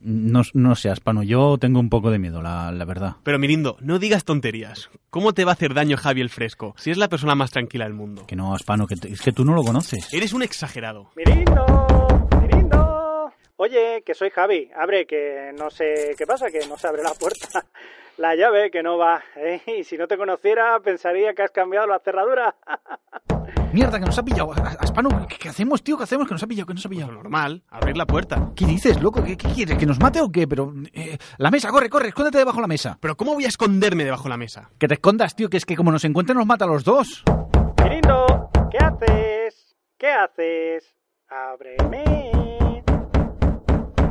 No sé, Aspanu, yo tengo un poco de miedo, la verdad. Pero Mirindo, no digas tonterías. ¿Cómo te va a hacer daño Javi el Fresco si es la persona más tranquila del mundo? Que no, Aspanu, es que tú no lo conoces. Eres un exagerado. Mirindo. Oye, que soy Javi. Abre, que no sé qué pasa, que no se abre la puerta. La llave, que no va. Y si no te conociera, pensaría que has cambiado la cerradura. Mierda, que nos ha pillado. Aspanu, ¿qué hacemos, tío? ¿Qué hacemos? Que nos ha pillado, Lo normal, abrir la puerta. ¿Qué dices, loco? ¿Qué quieres? ¿Que nos mate o qué? Pero la mesa, corre, escóndete debajo de la mesa. ¿Pero cómo voy a esconderme debajo de la mesa? Que te escondas, tío, que es que como nos encuentren nos mata a los dos. Mirindo, ¿qué haces? Ábreme.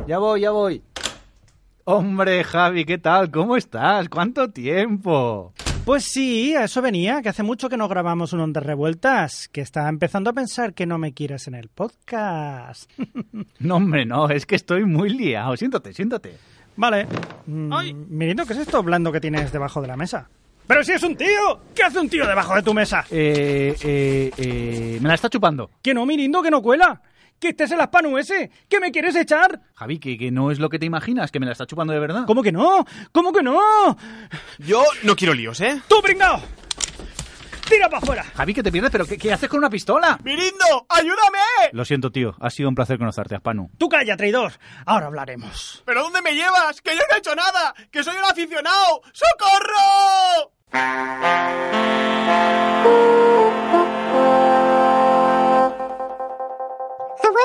Ya voy. Hombre, Javi, ¿qué tal? ¿Cómo estás? ¿Cuánto tiempo? Pues sí, a eso venía, que hace mucho que no grabamos un Ondas Revueltas, que estaba empezando a pensar que no me quieres en el podcast. No, hombre, no, es que estoy muy liado. Siéntate. Vale. Ay. Mirindo, ¿qué es esto blando que tienes debajo de la mesa? ¡Pero si es un tío! ¿Qué hace un tío debajo de tu mesa? Me la está chupando. Que no, Mirindo, que no cuela. ¡Que este es el Aspanu ese! ¡Que me quieres echar! Javi, que no es lo que te imaginas, que me la está chupando de verdad. ¿Cómo que no? Yo no quiero líos, ¿eh? ¡Tú, pringao! ¡Tira para afuera! Javi, que te pierdes, pero ¿qué haces con una pistola? ¡Mirindo, ayúdame! Lo siento, tío. Ha sido un placer conocerte, Aspanu. ¡Tú calla, traidor! Ahora hablaremos. ¿Pero dónde me llevas? ¡Que yo no he hecho nada! ¡Que soy un aficionado! ¡Socorro!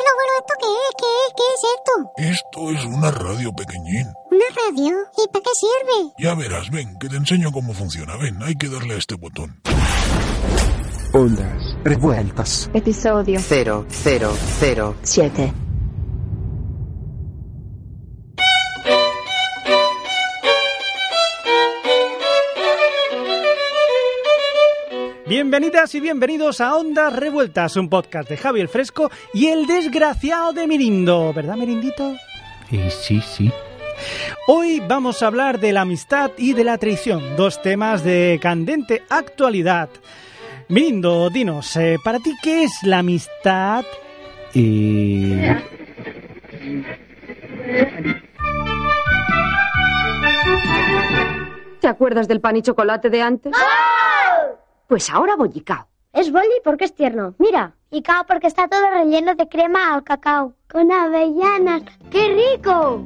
Abuelo, ¿esto qué es? ¿Qué es esto? Esto es una radio pequeñín. ¿Una radio? ¿Y para qué sirve? Ya verás, ven, que te enseño cómo funciona. Ven, hay que darle a este botón. Ondas Revueltas. Episodio 0007. Bienvenidas y bienvenidos a Ondas Revueltas, un podcast de Javi el Fresco y el desgraciado de Mirindo. ¿Verdad, Mirindito? Sí. Hoy vamos a hablar de la amistad y de la traición, dos temas de candente actualidad. Mirindo, dinos, ¿para ti qué es la amistad? ¿Te acuerdas del pan y chocolate de antes? ¡Ah! Pues ahora Bollicao. Es boli porque es tierno, mira. Y cao porque está todo relleno de crema al cacao. Con avellanas, ¡qué rico!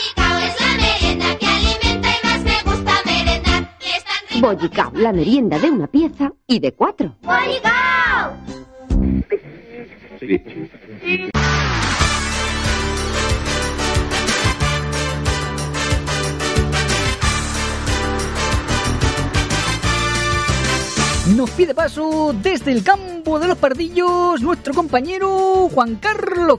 Bollicao es la merienda que alimenta y más me gusta merendar. Y es tan rico. Bollicao, la merienda de una pieza y de cuatro. ¡Bollicao! Nos pide paso desde el campo de los Pardillos nuestro compañero Juan Carlos,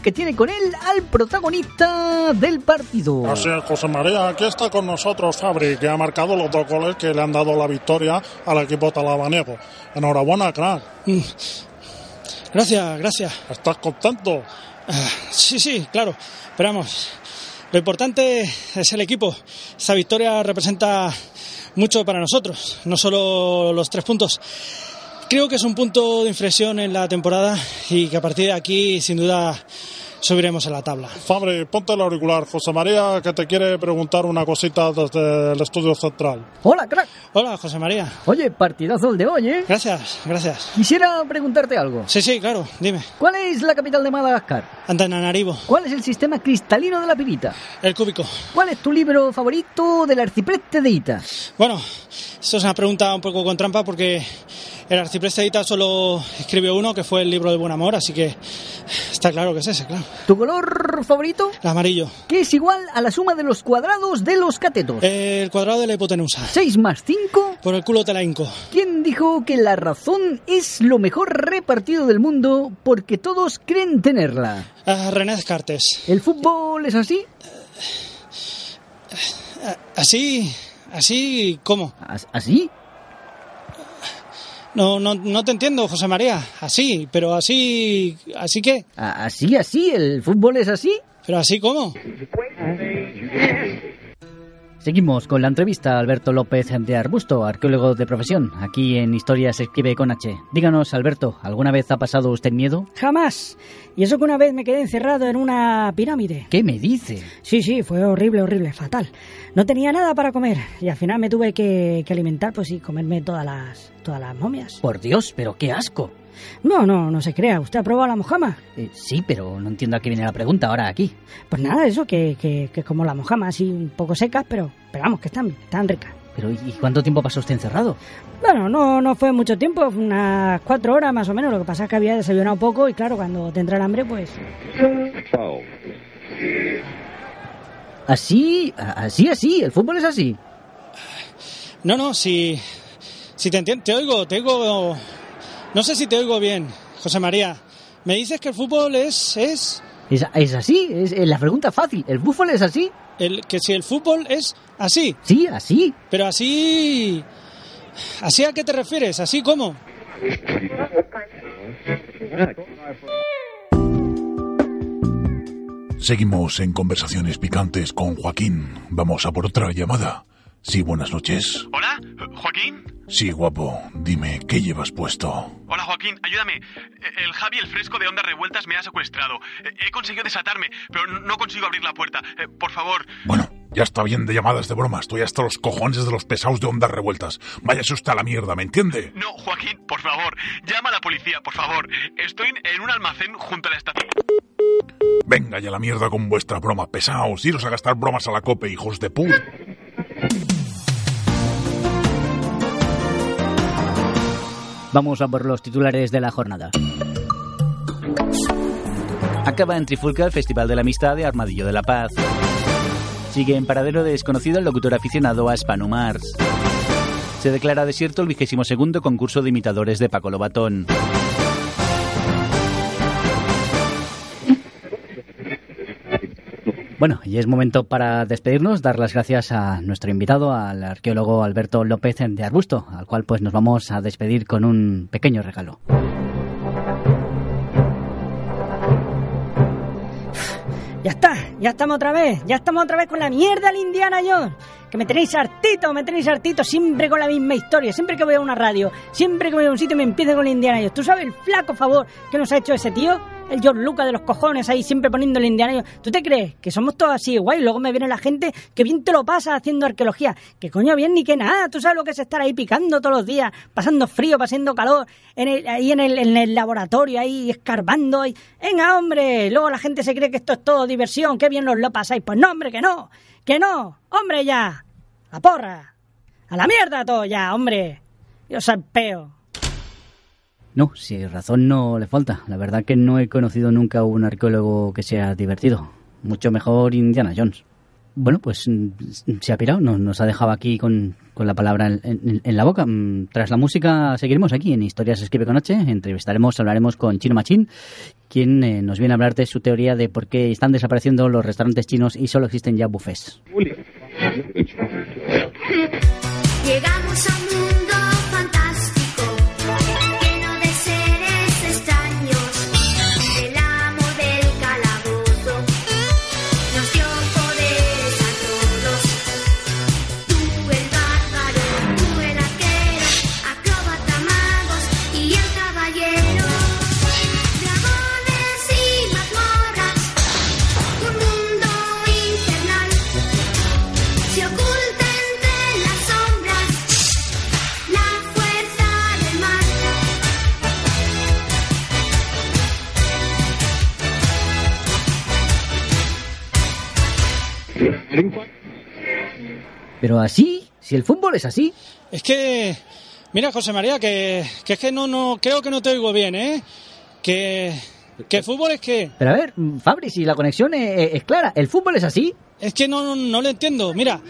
que tiene con él al protagonista del partido. Así es, José María, aquí está con nosotros Fabri, que ha marcado los dos goles que le han dado la victoria al equipo talabaneco. Enhorabuena, crack. Gracias. ¿Estás contento? Sí, claro. Esperamos. Lo importante es el equipo. Esta victoria representa mucho para nosotros, no solo los 3 puntos. Creo que es un punto de inflexión en la temporada y que a partir de aquí, sin duda, subiremos a la tabla. Fabri, ponte el auricular. José María, que te quiere preguntar una cosita desde el estudio central. Hola, crack. Hola, José María. Oye, partidazo el de hoy, ¿eh? Gracias. Quisiera preguntarte algo. Sí, claro, dime. ¿Cuál es la capital de Madagascar? Antananarivo. ¿Cuál es el sistema cristalino de la pirita? El cúbico. ¿Cuál es tu libro favorito del arcipreste de Ita? Bueno, esto es una pregunta un poco con trampa porque el arcipreste de Ita solo escribió uno, que fue el libro de Buenamor, así que está claro que es ese, claro. ¿Tu color favorito? El amarillo. ¿Qué es igual a la suma de los cuadrados de los catetos? El cuadrado de la hipotenusa. 6 más 5. Por el culo te la hinco. ¿Quién dijo que la razón es lo mejor repartido del mundo porque todos creen tenerla? René Descartes. ¿El fútbol es así? ¿Así cómo? ¿Así? No te entiendo, José María. Así, pero así... ¿Así qué? Así, el fútbol es así. ¿Pero así cómo? Seguimos con la entrevista a Alberto López de Arbusto, arqueólogo de profesión, aquí en Historias Escribe con H. Díganos, Alberto, ¿alguna vez ha pasado usted miedo? ¡Jamás! Y eso que una vez me quedé encerrado en una pirámide. ¿Qué me dice? Sí, fue horrible, fatal. No tenía nada para comer y al final me tuve que alimentar, pues, y comerme todas las momias. ¡Por Dios, pero qué asco! No se crea. ¿Usted ha probado la mojama? Sí, pero no entiendo a qué viene la pregunta ahora aquí. Pues nada, eso, que como la mojama, así un poco secas, pero vamos, que están ricas. Pero ¿y cuánto tiempo pasó usted encerrado? Bueno, no fue mucho tiempo, unas 4 horas más o menos. Lo que pasa es que había desayunado poco y claro, cuando te entra el hambre, pues... Así, el fútbol es así. No, si te entiendo, te oigo... No sé si te oigo bien, José María. ¿Me dices que el fútbol es así? Es la pregunta fácil. ¿El fútbol es así? Que si el fútbol es así. Sí, así. Pero así... ¿Así a qué te refieres? ¿Así cómo? Seguimos en Conversaciones Picantes con Joaquín. Vamos a por otra llamada. Sí, buenas noches. ¿Hola, Joaquín? Sí, guapo. Dime, ¿qué llevas puesto? Hola, Joaquín. Ayúdame. El Javi el Fresco de Ondas Revueltas me ha secuestrado. He conseguido desatarme, pero no consigo abrir la puerta. Por favor. Bueno, ya está bien de llamadas de broma. Estoy hasta los cojones de los pesados de Ondas Revueltas. Váyase usted a la mierda, ¿me entiende? No, Joaquín, por favor. Llama a la policía, por favor. Estoy en un almacén junto a la estación. Venga ya la mierda con vuestra broma, pesados. Iros a gastar bromas a la COPE, hijos de puta. Vamos a por los titulares de la jornada. Acaba en trifulca el Festival de la Amistad de Armadillo de la Paz. Sigue en paradero de desconocido el locutor aficionado a Spanumars. Se declara desierto el 22º concurso de imitadores de Paco Lobatón. Bueno, y es momento para despedirnos, dar las gracias a nuestro invitado, al arqueólogo Alberto López de Arbusto, al cual pues nos vamos a despedir con un pequeño regalo. Ya estamos otra vez con la mierda del Indiana Jones. Que me tenéis hartito, siempre con la misma historia, siempre que voy a una radio, siempre que voy a un sitio me empiezo con la Indiana Jones. ¿Tú sabes el flaco favor que nos ha hecho ese tío? El George Lucas de los cojones ahí siempre poniéndole Indiana Jones. ¿Tú te crees que somos todos así, guay? Luego me viene la gente que bien te lo pasa haciendo arqueología. Que coño bien ni que nada. ¿Tú sabes lo que es estar ahí picando todos los días, pasando frío, pasando calor, ahí en el laboratorio, ahí escarbando? Ahí. Venga, hombre, luego la gente se cree que esto es todo diversión, qué bien nos lo pasáis. Pues no, hombre, que no. Hombre, ya, la porra. A la mierda todo ya, hombre. Yo salpeo. No, si razón no le falta. La verdad que no he conocido nunca un arqueólogo que sea divertido. Mucho mejor Indiana Jones. Bueno, pues se ha pirado, nos ha dejado aquí con la palabra en la boca. Tras la música seguiremos aquí en Historias Escribe con H. Hablaremos con Chino Machín, quien nos viene a hablar de su teoría de por qué están desapareciendo los restaurantes chinos y solo existen ya buffets. Llegamos a un mundo fantástico. Pero así, si el fútbol es así. Es que, mira, José María, que es que no creo que no te oigo bien, ¿eh? Que el fútbol es que... Pero a ver, Fabri, si la conexión es clara, ¿el fútbol es así? Es que no lo entiendo, mira.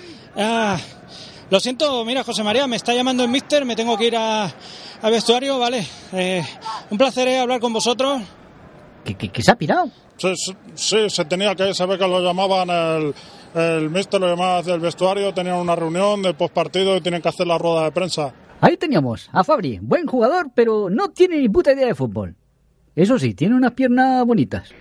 Lo siento, mira, José María, me está llamando el mister, me tengo que ir a vestuario, ¿vale? Un placer hablar con vosotros. ¿Que se ha pirado? Sí, se tenía que saber que lo llamaban el míster, lo llamaban del vestuario, tenían una reunión de postpartido y tienen que hacer la rueda de prensa. Ahí teníamos a Fabri, buen jugador, pero no tiene ni puta idea de fútbol. Eso sí, tiene unas piernas bonitas.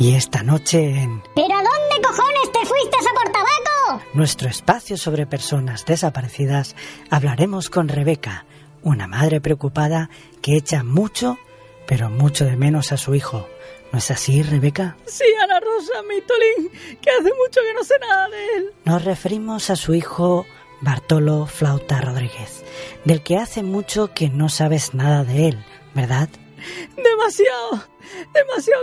Y esta noche en... ¿Pero a dónde cojones te fuiste a por tabaco? Nuestro espacio sobre personas desaparecidas, hablaremos con Rebeca, una madre preocupada que echa mucho, pero mucho de menos a su hijo. ¿No es así, Rebeca? Sí, Ana Rosa, mi Tolín, que hace mucho que no sé nada de él. Nos referimos a su hijo Bartolo Flauta Rodríguez, del que hace mucho que no sabes nada de él, ¿verdad? Demasiado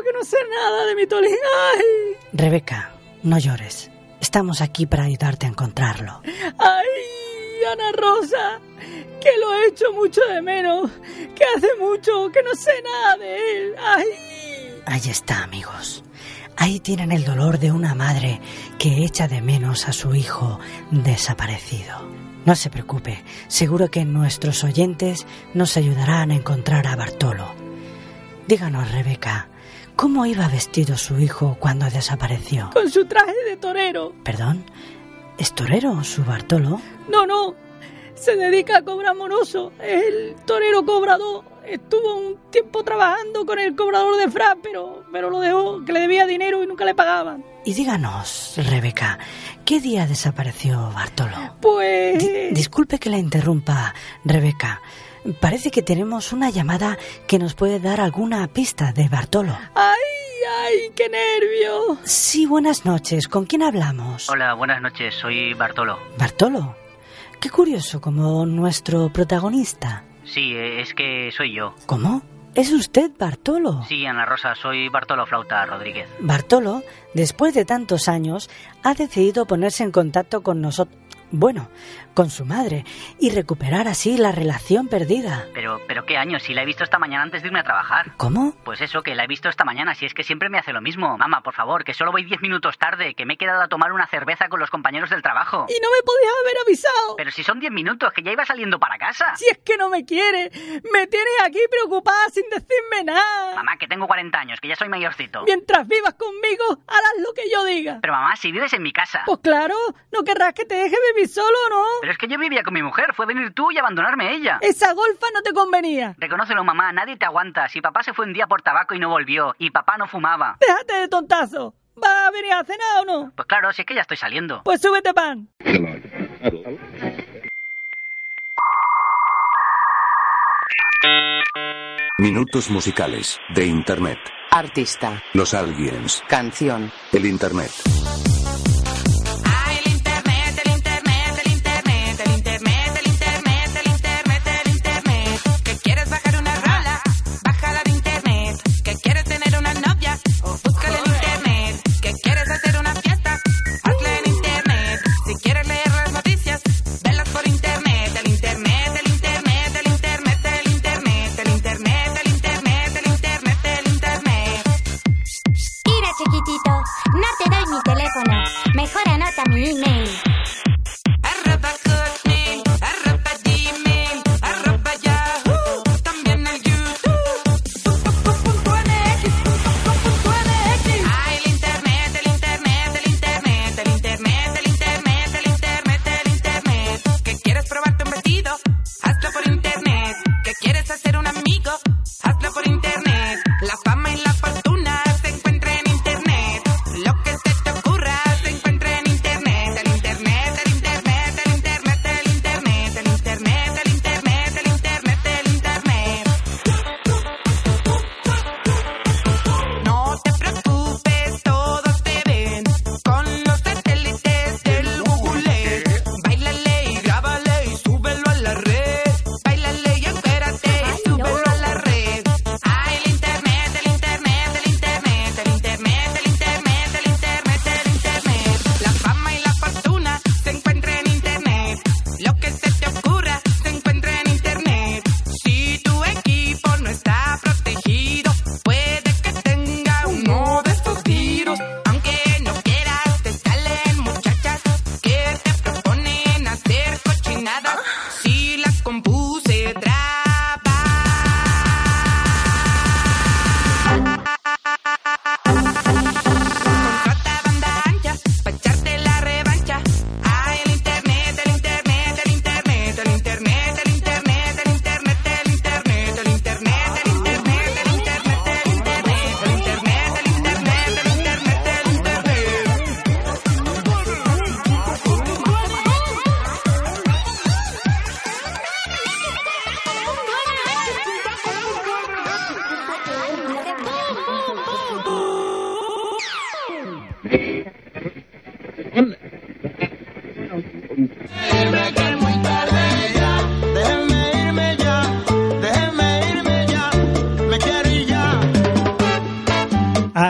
que no sé nada de mi Tolín. ¡Ay! Rebeca, no llores. Estamos aquí para ayudarte a encontrarlo. ¡Ay, Ana Rosa! Que lo he hecho mucho de menos. Que hace mucho que no sé nada de él. ¡Ay! Ahí está, amigos. Ahí tienen el dolor de una madre que echa de menos a su hijo desaparecido. No se preocupe. Seguro que nuestros oyentes nos ayudarán a encontrar a Bartolo. Díganos, Rebeca, ¿cómo iba vestido su hijo cuando desapareció? Con su traje de torero. ¿Perdón? ¿Es torero su Bartolo? No. Se dedica a cobrar moroso. Es el torero cobrador. Estuvo un tiempo trabajando con el cobrador de Fran, pero lo dejó, que le debía dinero y nunca le pagaban. Y díganos, Rebeca, ¿qué día desapareció Bartolo? Pues... Disculpe que la interrumpa, Rebeca. Parece que tenemos una llamada que nos puede dar alguna pista de Bartolo. ¡Ay, qué nervio! Sí, buenas noches. ¿Con quién hablamos? Hola, buenas noches. Soy Bartolo. ¿Bartolo? Qué curioso, como nuestro protagonista. Sí, es que soy yo. ¿Cómo? ¿Es usted Bartolo? Sí, Ana Rosa, soy Bartolo Flauta Rodríguez. Bartolo, después de tantos años, ha decidido ponerse en contacto con nosotros... Bueno, con su madre, y recuperar así la relación perdida. Pero ¿qué año? Si la he visto esta mañana antes de irme a trabajar. ¿Cómo? Pues eso, que la he visto esta mañana, si es que siempre me hace lo mismo. Mamá, por favor, que solo voy 10 minutos tarde, que me he quedado a tomar una cerveza con los compañeros del trabajo. Y no me podías haber avisado. Pero si son 10 minutos, que ya iba saliendo para casa. Si es que no me quiere, me tienes aquí preocupada sin decirme nada. Mamá, que tengo 40 años, que ya soy mayorcito. Mientras vivas conmigo, harás lo que yo diga. Pero mamá, si vives en mi casa. Pues claro, no querrás que te deje vivir solo, ¿no? Pero es que yo vivía con mi mujer, fue venir tú y abandonarme ella. Esa golfa no te convenía. Reconócelo, mamá, nadie te aguanta. Si papá se fue un día por tabaco y no volvió, y papá no fumaba. Déjate de tontazo. ¿Vas a venir a cenar o no? Pues claro, si es que ya estoy saliendo. Pues súbete, pan. Minutos musicales de Internet. Artista. Los aliens. Canción. El Internet. No te doy mi teléfono.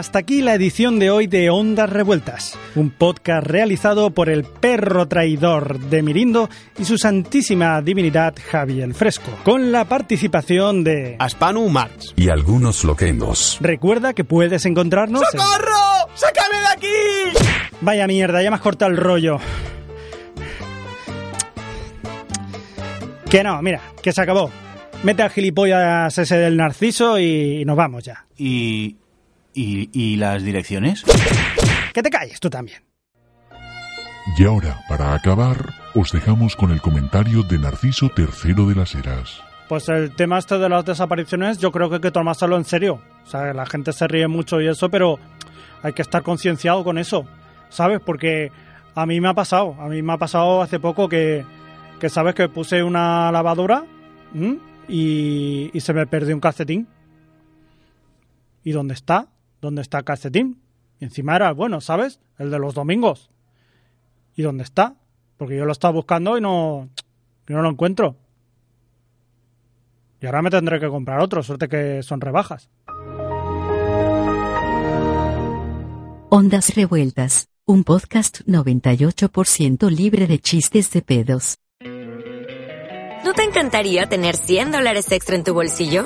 hasta aquí la edición de hoy de Ondas Revueltas, un podcast realizado por el perro traidor de Mirindo y su santísima divinidad Javi el Fresco, con la participación de Aspanu Marx y algunos loquendos. Recuerda que puedes encontrarnos... ¡Socorro! En... ¡Sácame de aquí! Vaya mierda, ya me has cortado el rollo. Que no, mira, que se acabó. Mete al gilipollas ese del Narciso y nos vamos ya. ¿Y las direcciones? Que te calles tú también. Y ahora, para acabar, os dejamos con el comentario de Narciso III de las Eras. Pues el tema este de las desapariciones yo creo que hay que tomárselo en serio. O sea, la gente se ríe mucho y eso, pero hay que estar concienciado con eso, ¿sabes? Porque a mí me ha pasado. A mí me ha pasado hace poco que ¿sabes? Que puse una lavadora y se me perdió un calcetín. ¿Y dónde está? ¿Dónde está el calcetín? Y encima era el bueno, ¿sabes? El de los domingos. ¿Y dónde está? Porque yo lo estaba buscando y no lo encuentro. Y ahora me tendré que comprar otro, suerte que son rebajas. Ondas Revueltas, un podcast 98% libre de chistes de pedos. ¿No te encantaría tener $100 extra en tu bolsillo?